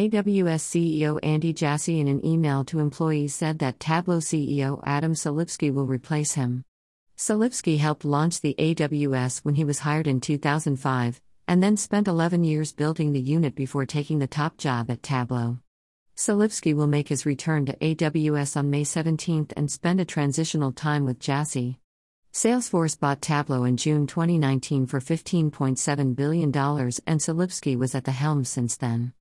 AWS CEO Andy Jassy in an email to employees said that Tableau CEO Adam Selipsky will replace him. Selipsky helped launch the AWS when he was hired in 2005, and then spent 11 years building the unit before taking the top job at Tableau. Selipsky will make his return to AWS on May 17 and spend a transitional time with Jassy. Salesforce bought Tableau in June 2019 for $15.7 billion, and Selipsky was at the helm since then.